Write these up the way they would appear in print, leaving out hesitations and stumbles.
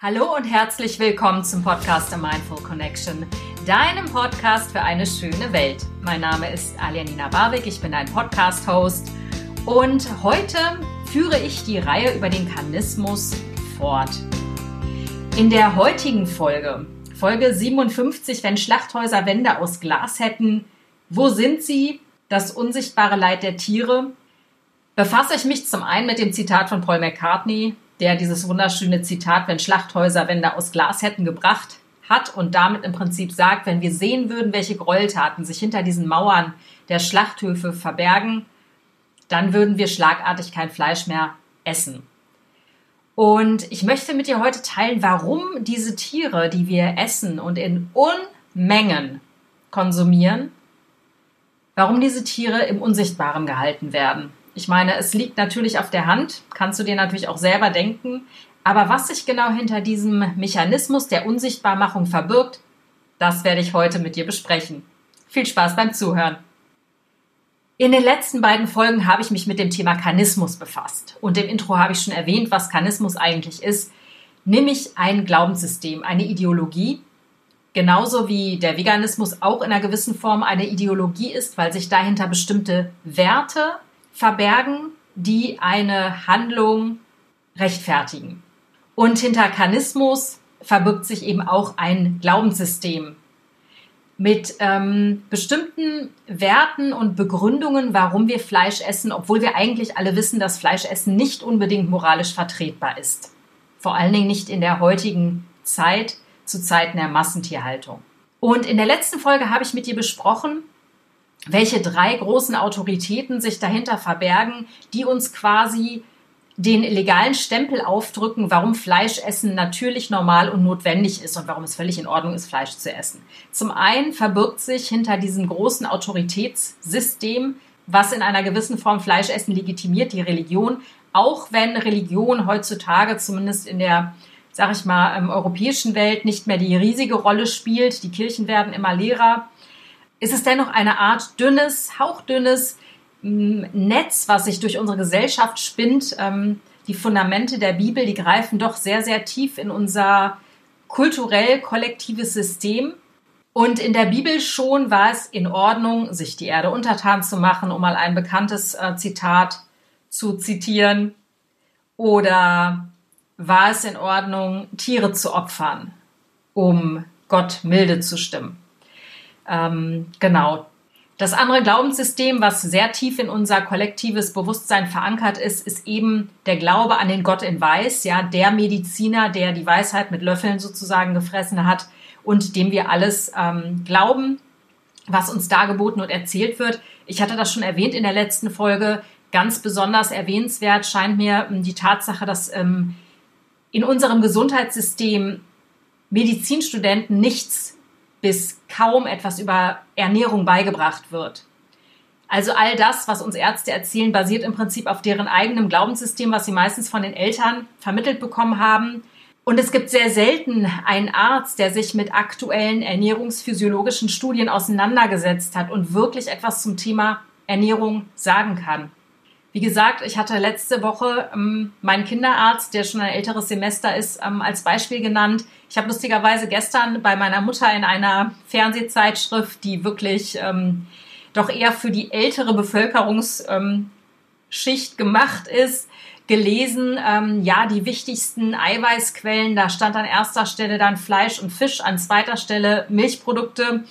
Hallo und herzlich willkommen zum Podcast der Mindful Connection, deinem Podcast für eine schöne Welt. Mein Name ist Alianina Warwick, ich bin dein Podcast-Host und heute führe ich die Reihe über den Karnismus fort. In der heutigen Folge, Folge 57, wenn Schlachthäuser Wände aus Glas hätten, wo sind sie? Das unsichtbare Leid der Tiere, befasse ich mich zum einen mit dem Zitat von Paul McCartney, der dieses wunderschöne Zitat, wenn Schlachthäuser Wände aus Glas hätten, gebracht hat und damit im Prinzip sagt, wenn wir sehen würden, welche Gräueltaten sich hinter diesen Mauern der Schlachthöfe verbergen, dann würden wir schlagartig kein Fleisch mehr essen. Und ich möchte mit dir heute teilen, warum diese Tiere, die wir essen und in Unmengen konsumieren, warum diese Tiere im Unsichtbaren gehalten werden. Ich meine, es liegt natürlich auf der Hand, kannst du dir natürlich auch selber denken, aber was sich genau hinter diesem Mechanismus der Unsichtbarmachung verbirgt, das werde ich heute mit dir besprechen. Viel Spaß beim Zuhören. In den letzten beiden Folgen habe ich mich mit dem Thema Karnismus befasst und im Intro habe ich schon erwähnt, was Karnismus eigentlich ist, nämlich ein Glaubenssystem, eine Ideologie, genauso wie der Veganismus auch in einer gewissen Form eine Ideologie ist, weil sich dahinter bestimmte Werte verbergen, die eine Handlung rechtfertigen. Und hinter Karnismus verbirgt sich eben auch ein Glaubenssystem mit bestimmten Werten und Begründungen, warum wir Fleisch essen, obwohl wir eigentlich alle wissen, dass Fleischessen nicht unbedingt moralisch vertretbar ist. Vor allen Dingen nicht in der heutigen Zeit, zu Zeiten der Massentierhaltung. Und in der letzten Folge habe ich mit dir besprochen, welche drei großen Autoritäten sich dahinter verbergen, die uns quasi den legalen Stempel aufdrücken, warum Fleischessen natürlich normal und notwendig ist und warum es völlig in Ordnung ist, Fleisch zu essen. Zum einen verbirgt sich hinter diesem großen Autoritätssystem, was in einer gewissen Form Fleischessen legitimiert, die Religion, auch wenn Religion heutzutage zumindest in der, sag ich mal, europäischen Welt nicht mehr die riesige Rolle spielt, die Kirchen werden immer leerer, ist es dennoch eine Art dünnes, hauchdünnes Netz, was sich durch unsere Gesellschaft spinnt. Die Fundamente der Bibel, die greifen doch sehr, sehr tief in unser kulturell kollektives System. Und in der Bibel schon war es in Ordnung, sich die Erde untertan zu machen, um mal ein bekanntes Zitat zu zitieren. Oder war es in Ordnung, Tiere zu opfern, um Gott milde zu stimmen? Genau. Das andere Glaubenssystem, was sehr tief in unser kollektives Bewusstsein verankert ist, ist eben der Glaube an den Gott in Weiß, ja, der Mediziner, der die Weisheit mit Löffeln sozusagen gefressen hat und dem wir alles glauben, was uns dargeboten und erzählt wird. Ich hatte das schon erwähnt in der letzten Folge. Ganz besonders erwähnenswert scheint mir die Tatsache, dass in unserem Gesundheitssystem Medizinstudenten nichts bis kaum etwas über Ernährung beigebracht wird. Also all das, was uns Ärzte erzählen, basiert im Prinzip auf deren eigenem Glaubenssystem, was sie meistens von den Eltern vermittelt bekommen haben. Und es gibt sehr selten einen Arzt, der sich mit aktuellen ernährungsphysiologischen Studien auseinandergesetzt hat und wirklich etwas zum Thema Ernährung sagen kann. Wie gesagt, ich hatte letzte Woche meinen Kinderarzt, der schon ein älteres Semester ist, als Beispiel genannt. Ich habe lustigerweise gestern bei meiner Mutter in einer Fernsehzeitschrift, die wirklich doch eher für die ältere Bevölkerungsschicht gemacht ist, gelesen, ja, die wichtigsten Eiweißquellen, da stand an erster Stelle dann Fleisch und Fisch, an zweiter Stelle Milchprodukte.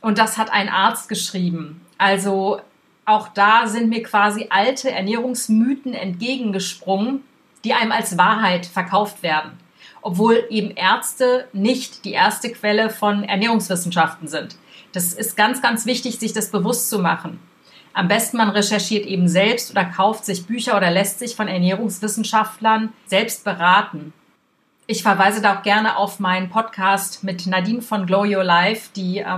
Und das hat ein Arzt geschrieben. Also auch da sind mir quasi alte Ernährungsmythen entgegengesprungen, die einem als Wahrheit verkauft werden, obwohl eben Ärzte nicht die erste Quelle von Ernährungswissenschaften sind. Das ist ganz, ganz wichtig, sich das bewusst zu machen. Am besten man recherchiert eben selbst oder kauft sich Bücher oder lässt sich von Ernährungswissenschaftlern selbst beraten. Ich verweise da auch gerne auf meinen Podcast mit Nadine von Glow Your Life, die ja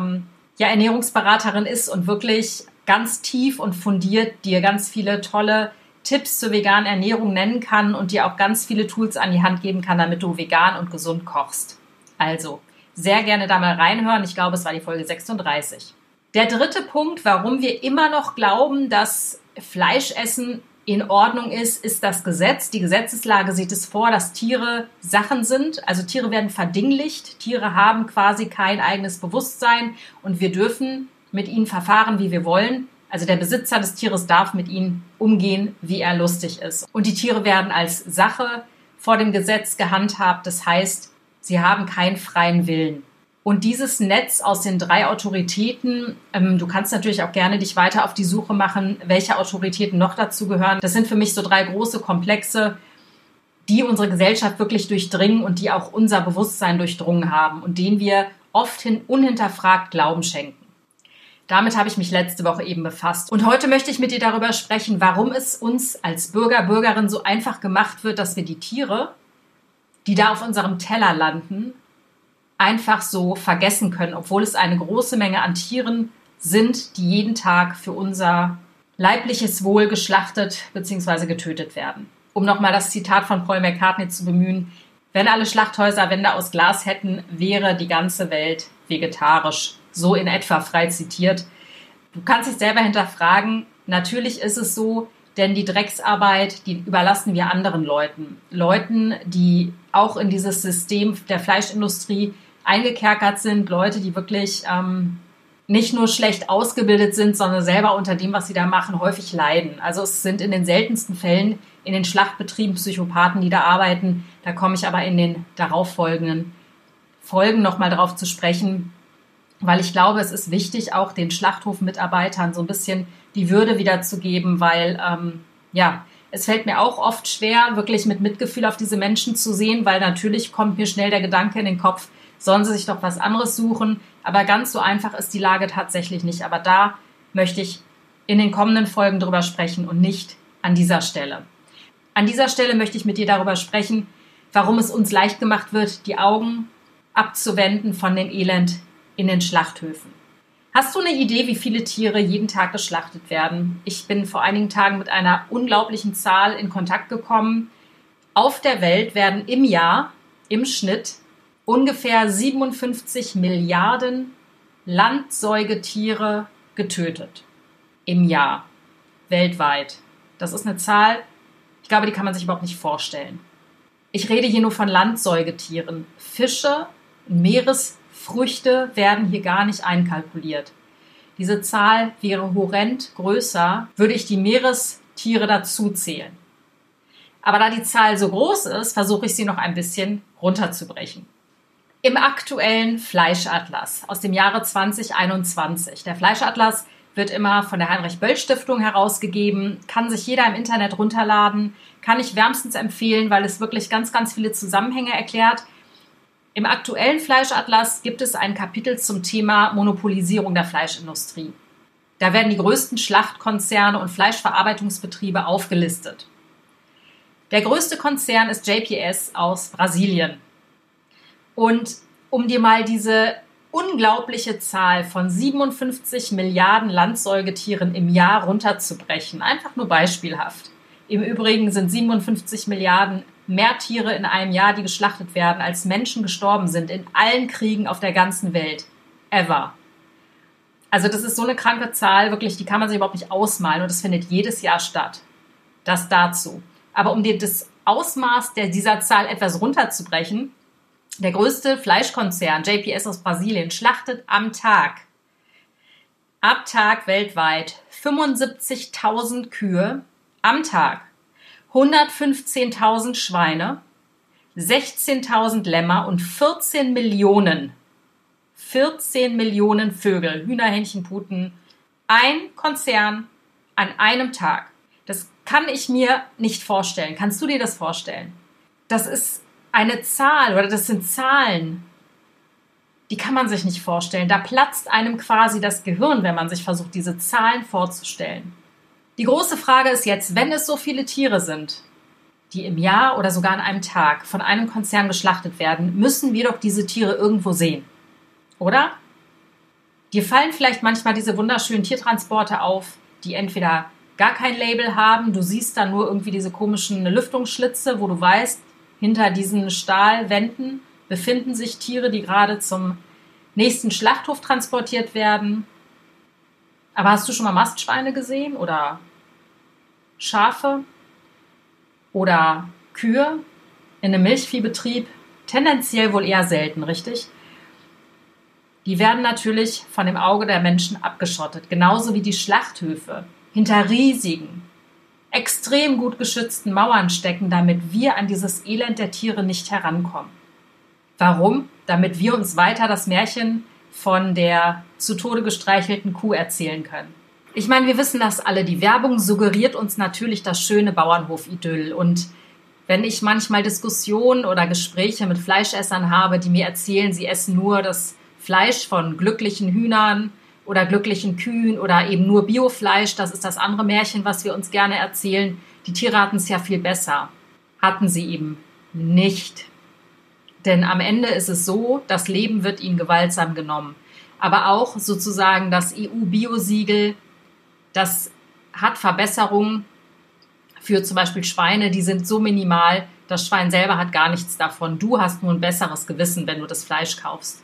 Ernährungsberaterin ist und wirklich ganz tief und fundiert dir ganz viele tolle Tipps zur veganen Ernährung nennen kann und dir auch ganz viele Tools an die Hand geben kann, damit du vegan und gesund kochst. Also, sehr gerne da mal reinhören. Ich glaube, es war die Folge 36. Der dritte Punkt, warum wir immer noch glauben, dass Fleischessen in Ordnung ist, ist das Gesetz. Die Gesetzeslage sieht es vor, dass Tiere Sachen sind. Also Tiere werden verdinglicht. Tiere haben quasi kein eigenes Bewusstsein und wir dürfen mit ihnen verfahren, wie wir wollen. Also der Besitzer des Tieres darf mit ihnen umgehen, wie er lustig ist. Und die Tiere werden als Sache vor dem Gesetz gehandhabt. Das heißt, sie haben keinen freien Willen. Und dieses Netz aus den 3 Autoritäten, du kannst natürlich auch gerne dich weiter auf die Suche machen, welche Autoritäten noch dazu gehören. Das sind für mich so 3 große Komplexe, die unsere Gesellschaft wirklich durchdringen und die auch unser Bewusstsein durchdrungen haben und denen wir oft unhinterfragt Glauben schenken. Damit habe ich mich letzte Woche eben befasst. Und heute möchte ich mit dir darüber sprechen, warum es uns als Bürger, Bürgerin so einfach gemacht wird, dass wir die Tiere, die da auf unserem Teller landen, einfach so vergessen können, obwohl es eine große Menge an Tieren sind, die jeden Tag für unser leibliches Wohl geschlachtet bzw. getötet werden. Um nochmal das Zitat von Paul McCartney zu bemühen, wenn alle Schlachthäuser Wände aus Glas hätten, wäre die ganze Welt vegetarisch. So in etwa frei zitiert. Du kannst dich selber hinterfragen, natürlich ist es so, denn die Drecksarbeit, die überlassen wir anderen Leuten. Leuten, die auch in dieses System der Fleischindustrie eingekerkert sind, Leute, die wirklich nicht nur schlecht ausgebildet sind, sondern selber unter dem, was sie da machen, häufig leiden. Also es sind in den seltensten Fällen in den Schlachtbetrieben Psychopathen, die da arbeiten. Da komme ich aber in den darauffolgenden Folgen nochmal drauf zu sprechen, weil ich glaube, es ist wichtig, auch den Schlachthofmitarbeitern so ein bisschen die Würde wiederzugeben, weil es fällt mir auch oft schwer, wirklich mit Mitgefühl auf diese Menschen zu sehen, weil natürlich kommt mir schnell der Gedanke in den Kopf, sollen sie sich doch was anderes suchen. Aber ganz so einfach ist die Lage tatsächlich nicht. Aber da möchte ich in den kommenden Folgen drüber sprechen und nicht an dieser Stelle. An dieser Stelle möchte ich mit dir darüber sprechen, warum es uns leicht gemacht wird, die Augen abzuwenden von dem Elend in den Schlachthöfen. Hast du eine Idee, wie viele Tiere jeden Tag geschlachtet werden? Ich bin vor einigen Tagen mit einer unglaublichen Zahl in Kontakt gekommen. Auf der Welt werden im Jahr im Schnitt ungefähr 57 Milliarden Landsäugetiere getötet. Im Jahr. Weltweit. Das ist eine Zahl, ich glaube, die kann man sich überhaupt nicht vorstellen. Ich rede hier nur von Landsäugetieren. Fische, Meeresfrüchte werden hier gar nicht einkalkuliert. Diese Zahl wäre horrend größer, würde ich die Meerestiere dazu zählen. Aber da die Zahl so groß ist, versuche ich sie noch ein bisschen runterzubrechen. Im aktuellen Fleischatlas aus dem Jahre 2021. Der Fleischatlas wird immer von der Heinrich-Böll-Stiftung herausgegeben, kann sich jeder im Internet runterladen, kann ich wärmstens empfehlen, weil es wirklich ganz, ganz viele Zusammenhänge erklärt. Im aktuellen Fleischatlas gibt es ein Kapitel zum Thema Monopolisierung der Fleischindustrie. Da werden die größten Schlachtkonzerne und Fleischverarbeitungsbetriebe aufgelistet. Der größte Konzern ist JPS aus Brasilien. Und um dir mal diese unglaubliche Zahl von 57 Milliarden Landsäugetieren im Jahr runterzubrechen, einfach nur beispielhaft. Im Übrigen sind 57 Milliarden mehr Tiere in einem Jahr, die geschlachtet werden, als Menschen gestorben sind in allen Kriegen auf der ganzen Welt. Ever. Also das ist so eine kranke Zahl, wirklich, die kann man sich überhaupt nicht ausmalen und das findet jedes Jahr statt. Das dazu. Aber um dir das Ausmaß dieser Zahl etwas runterzubrechen, der größte Fleischkonzern, JPS aus Brasilien, schlachtet ab Tag weltweit 75.000 Kühe am Tag. 115.000 Schweine, 16.000 Lämmer und 14 Millionen Vögel, Hühner, Hähnchen, Puten. Ein Konzern an einem Tag. Das kann ich mir nicht vorstellen. Kannst du dir das vorstellen? Das ist eine Zahl oder das sind Zahlen, die kann man sich nicht vorstellen. Da platzt einem quasi das Gehirn, wenn man sich versucht, diese Zahlen vorzustellen. Die große Frage ist jetzt, wenn es so viele Tiere sind, die im Jahr oder sogar an einem Tag von einem Konzern geschlachtet werden, müssen wir doch diese Tiere irgendwo sehen, oder? Dir fallen vielleicht manchmal diese wunderschönen Tiertransporte auf, die entweder gar kein Label haben, du siehst da nur irgendwie diese komischen Lüftungsschlitze, wo du weißt, hinter diesen Stahlwänden befinden sich Tiere, die gerade zum nächsten Schlachthof transportiert werden. Aber hast du schon mal Mastschweine gesehen oder Schafe oder Kühe in einem Milchviehbetrieb tendenziell wohl eher selten, richtig? Die werden natürlich von dem Auge der Menschen abgeschottet, genauso wie die Schlachthöfe hinter riesigen, extrem gut geschützten Mauern stecken, damit wir an dieses Elend der Tiere nicht herankommen. Warum? Damit wir uns weiter das Märchen von der zu Tode gestreichelten Kuh erzählen können. Ich meine, wir wissen das alle. Die Werbung suggeriert uns natürlich das schöne Bauernhof-Idyll. Und wenn ich manchmal Diskussionen oder Gespräche mit Fleischessern habe, die mir erzählen, sie essen nur das Fleisch von glücklichen Hühnern oder glücklichen Kühen oder eben nur Biofleisch, das ist das andere Märchen, was wir uns gerne erzählen. Die Tiere hatten es ja viel besser. Hatten sie eben nicht. Denn am Ende ist es so, das Leben wird ihnen gewaltsam genommen. Aber auch sozusagen das EU-Bio-Siegel, das hat Verbesserungen für zum Beispiel Schweine, die sind so minimal, das Schwein selber hat gar nichts davon. Du hast nur ein besseres Gewissen, wenn du das Fleisch kaufst.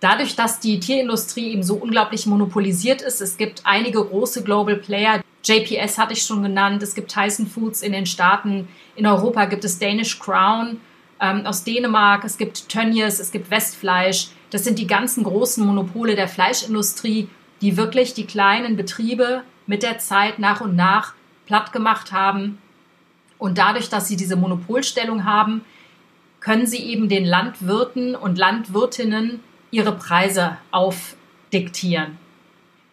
Dadurch, dass die Tierindustrie eben so unglaublich monopolisiert ist, es gibt einige große Global Player, JPS hatte ich schon genannt, es gibt Tyson Foods in den Staaten, in Europa gibt es Danish Crown aus Dänemark, es gibt Tönnies, es gibt Westfleisch. Das sind die ganzen großen Monopole der Fleischindustrie, die wirklich die kleinen Betriebe mit der Zeit nach und nach platt gemacht haben. Und dadurch, dass sie diese Monopolstellung haben, können sie eben den Landwirten und Landwirtinnen ihre Preise aufdiktieren.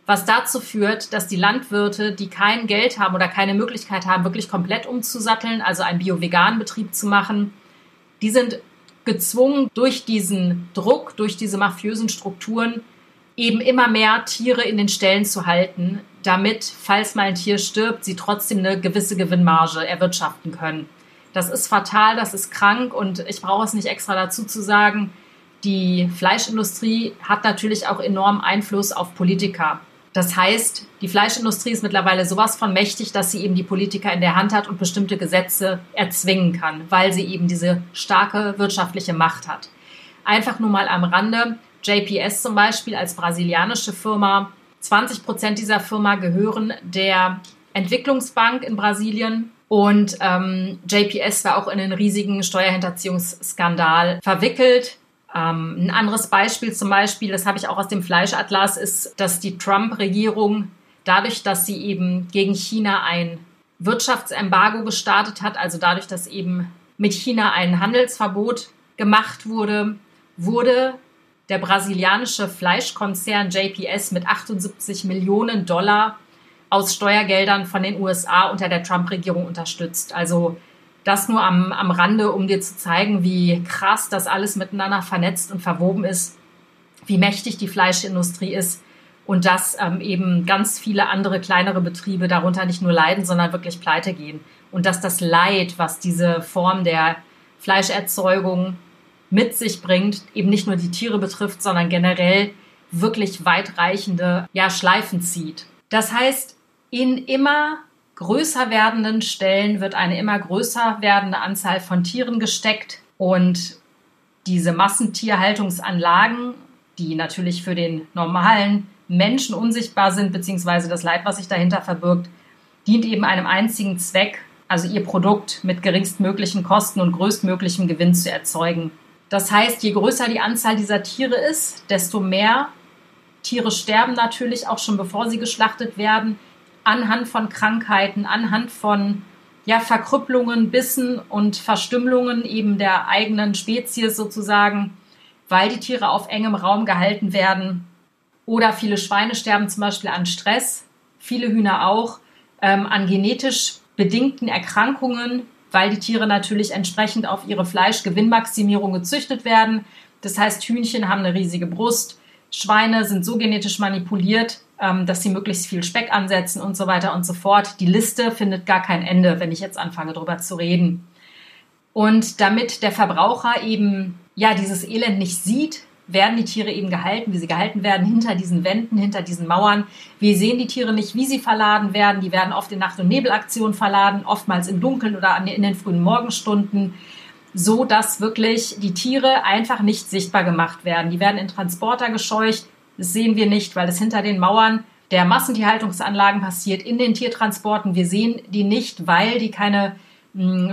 Was dazu führt, dass die Landwirte, die kein Geld haben oder keine Möglichkeit haben, wirklich komplett umzusatteln, also einen bio-veganen Betrieb zu machen, die sind gezwungen, durch diesen Druck, durch diese mafiösen Strukturen eben immer mehr Tiere in den Ställen zu halten, damit, falls mal ein Tier stirbt, sie trotzdem eine gewisse Gewinnmarge erwirtschaften können. Das ist fatal, das ist krank und ich brauche es nicht extra dazu zu sagen, die Fleischindustrie hat natürlich auch enormen Einfluss auf Politiker. Das heißt, die Fleischindustrie ist mittlerweile sowas von mächtig, dass sie eben die Politiker in der Hand hat und bestimmte Gesetze erzwingen kann, weil sie eben diese starke wirtschaftliche Macht hat. Einfach nur mal am Rande, JPS zum Beispiel als brasilianische Firma, 20% dieser Firma gehören der Entwicklungsbank in Brasilien und JPS war auch in einen riesigen Steuerhinterziehungsskandal verwickelt. Ein anderes Beispiel zum Beispiel, das habe ich auch aus dem Fleischatlas, ist, dass die Trump-Regierung dadurch, dass sie eben gegen China ein Wirtschaftsembargo gestartet hat, also dadurch, dass eben mit China ein Handelsverbot gemacht wurde, wurde der brasilianische Fleischkonzern JPS mit 78 Millionen Dollar aus Steuergeldern von den USA unter der Trump-Regierung unterstützt. Also das nur am Rande, um dir zu zeigen, wie krass das alles miteinander vernetzt und verwoben ist, wie mächtig die Fleischindustrie ist und dass eben ganz viele andere kleinere Betriebe darunter nicht nur leiden, sondern wirklich pleite gehen. Und dass das Leid, was diese Form der Fleischerzeugung mit sich bringt, eben nicht nur die Tiere betrifft, sondern generell wirklich weitreichende Schleifen zieht. Das heißt, in immer größer werdenden Stellen wird eine immer größer werdende Anzahl von Tieren gesteckt und diese Massentierhaltungsanlagen, die natürlich für den normalen Menschen unsichtbar sind, beziehungsweise das Leid, was sich dahinter verbirgt, dient eben einem einzigen Zweck, also ihr Produkt mit geringstmöglichen Kosten und größtmöglichem Gewinn zu erzeugen. Das heißt, je größer die Anzahl dieser Tiere ist, desto mehr Tiere sterben natürlich auch schon, bevor sie geschlachtet werden, anhand von Krankheiten, anhand von Verkrüppelungen, Bissen und Verstümmelungen eben der eigenen Spezies sozusagen, weil die Tiere auf engem Raum gehalten werden. Oder viele Schweine sterben zum Beispiel an Stress, viele Hühner auch, an genetisch bedingten Erkrankungen, weil die Tiere natürlich entsprechend auf ihre Fleischgewinnmaximierung gezüchtet werden. Das heißt, Hühnchen haben eine riesige Brust, Schweine sind so genetisch manipuliert, dass sie möglichst viel Speck ansetzen und so weiter und so fort. Die Liste findet gar kein Ende, wenn ich jetzt anfange, darüber zu reden. Und damit der Verbraucher eben dieses Elend nicht sieht, werden die Tiere eben gehalten, wie sie gehalten werden, hinter diesen Wänden, hinter diesen Mauern. Wir sehen die Tiere nicht, wie sie verladen werden. Die werden oft in Nacht- und Nebelaktionen verladen, oftmals im Dunkeln oder in den frühen Morgenstunden, so dass wirklich die Tiere einfach nicht sichtbar gemacht werden. Die werden in Transporter gescheucht. Das sehen wir nicht, weil es hinter den Mauern der Massentierhaltungsanlagen passiert, in den Tiertransporten. Wir sehen die nicht, weil die keine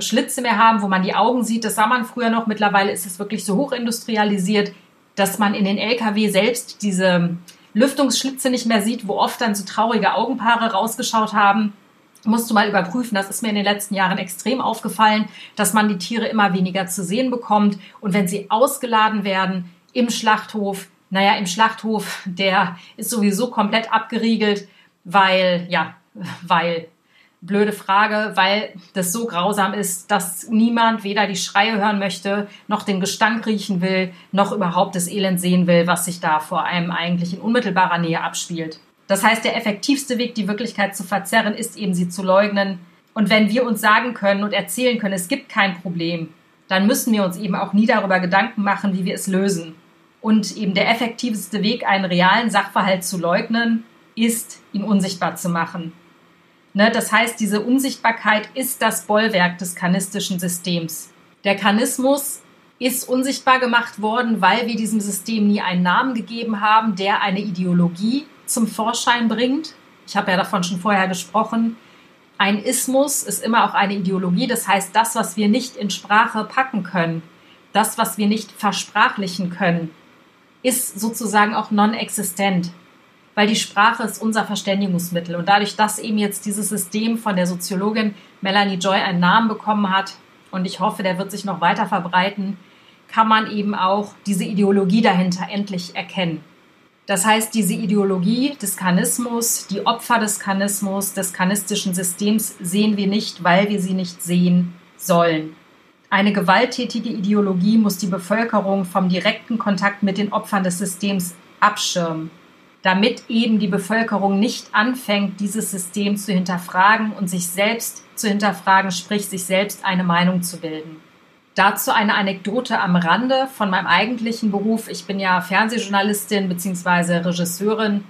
Schlitze mehr haben, wo man die Augen sieht. Das sah man früher noch. Mittlerweile ist es wirklich so hochindustrialisiert, dass man in den LKW selbst diese Lüftungsschlitze nicht mehr sieht, wo oft dann so traurige Augenpaare rausgeschaut haben. Musst du mal überprüfen. Das ist mir in den letzten Jahren extrem aufgefallen, dass man die Tiere immer weniger zu sehen bekommt. Und wenn sie ausgeladen werden im Schlachthof, der ist sowieso komplett abgeriegelt, weil das so grausam ist, dass niemand weder die Schreie hören möchte, noch den Gestank riechen will, noch überhaupt das Elend sehen will, was sich da vor einem eigentlich in unmittelbarer Nähe abspielt. Das heißt, der effektivste Weg, die Wirklichkeit zu verzerren, ist eben, sie zu leugnen. Und wenn wir uns sagen können und erzählen können, es gibt kein Problem, dann müssen wir uns eben auch nie darüber Gedanken machen, wie wir es lösen. Und eben der effektivste Weg, einen realen Sachverhalt zu leugnen, ist, ihn unsichtbar zu machen. Das heißt, diese Unsichtbarkeit ist das Bollwerk des karnistischen Systems. Der Karnismus ist unsichtbar gemacht worden, weil wir diesem System nie einen Namen gegeben haben, der eine Ideologie zum Vorschein bringt. Ich habe ja davon schon vorher gesprochen. Ein Ismus ist immer auch eine Ideologie. Das heißt, das, was wir nicht in Sprache packen können, das, was wir nicht versprachlichen können, ist sozusagen auch non-existent, weil die Sprache ist unser Verständigungsmittel. Und dadurch, dass eben jetzt dieses System von der Soziologin Melanie Joy einen Namen bekommen hat, und ich hoffe, der wird sich noch weiter verbreiten, kann man eben auch diese Ideologie dahinter endlich erkennen. Das heißt, diese Ideologie des Karnismus, die Opfer des Karnismus, des karnistischen Systems sehen wir nicht, weil wir sie nicht sehen sollen. Eine gewalttätige Ideologie muss die Bevölkerung vom direkten Kontakt mit den Opfern des Systems abschirmen, damit eben die Bevölkerung nicht anfängt, dieses System zu hinterfragen und sich selbst zu hinterfragen, sprich sich selbst eine Meinung zu bilden. Dazu eine Anekdote am Rande von meinem eigentlichen Beruf. Ich bin ja Fernsehjournalistin bzw. Regisseurin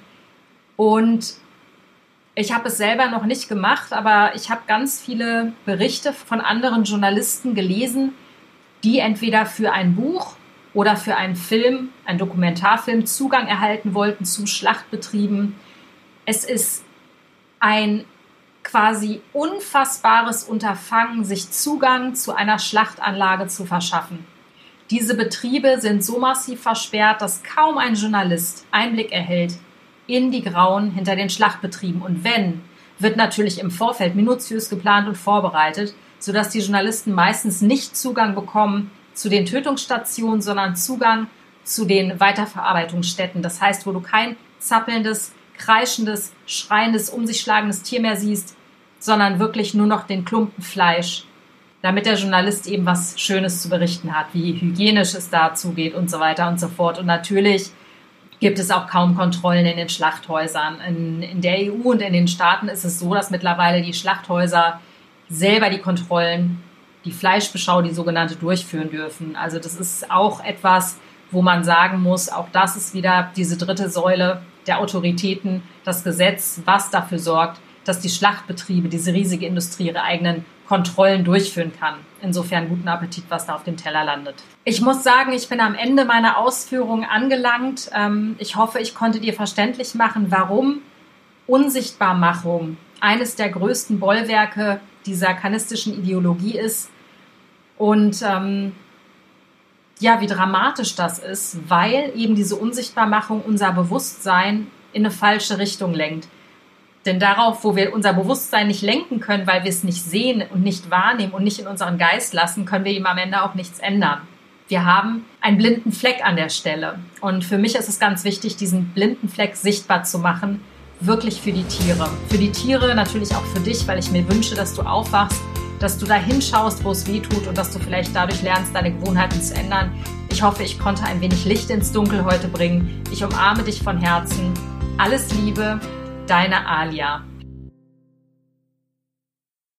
und ich habe es selber noch nicht gemacht, aber ich habe ganz viele Berichte von anderen Journalisten gelesen, die entweder für ein Buch oder für einen Film, einen Dokumentarfilm, Zugang erhalten wollten zu Schlachtbetrieben. Es ist ein quasi unfassbares Unterfangen, sich Zugang zu einer Schlachtanlage zu verschaffen. Diese Betriebe sind so massiv versperrt, dass kaum ein Journalist Einblick erhält in die Grauen hinter den Schlachtbetrieben. Und wenn, wird natürlich im Vorfeld minutiös geplant und vorbereitet, sodass die Journalisten meistens nicht Zugang bekommen zu den Tötungsstationen, sondern Zugang zu den Weiterverarbeitungsstätten. Das heißt, wo du kein zappelndes, kreischendes, schreiendes, um sich schlagendes Tier mehr siehst, sondern wirklich nur noch den Klumpen Fleisch, damit der Journalist eben was Schönes zu berichten hat, wie hygienisch es da zugeht und so weiter und so fort. Und natürlich gibt es auch kaum Kontrollen in den Schlachthäusern. In der EU und in den Staaten ist es so, dass mittlerweile die Schlachthäuser selber die Kontrollen, die Fleischbeschau, die sogenannte, durchführen dürfen. Also das ist auch etwas, wo man sagen muss, auch das ist wieder diese dritte Säule der Autoritäten, das Gesetz, was dafür sorgt, dass die Schlachtbetriebe, diese riesige Industrie, ihre eigenen Kontrollen durchführen kann. Insofern guten Appetit, was da auf dem Teller landet. Ich muss sagen, ich bin am Ende meiner Ausführungen angelangt. Ich hoffe, ich konnte dir verständlich machen, warum Unsichtbarmachung eines der größten Bollwerke dieser karnistischen Ideologie ist und wie dramatisch das ist, weil eben diese Unsichtbarmachung unser Bewusstsein in eine falsche Richtung lenkt. Denn darauf, wo wir unser Bewusstsein nicht lenken können, weil wir es nicht sehen und nicht wahrnehmen und nicht in unseren Geist lassen, können wir eben am Ende auch nichts ändern. Wir haben einen blinden Fleck an der Stelle. Und für mich ist es ganz wichtig, diesen blinden Fleck sichtbar zu machen, wirklich für die Tiere. Für die Tiere, natürlich auch für dich, weil ich mir wünsche, dass du aufwachst, dass du da hinschaust, wo es weh tut und dass du vielleicht dadurch lernst, deine Gewohnheiten zu ändern. Ich hoffe, ich konnte ein wenig Licht ins Dunkel heute bringen. Ich umarme dich von Herzen. Alles Liebe. Deine Alia.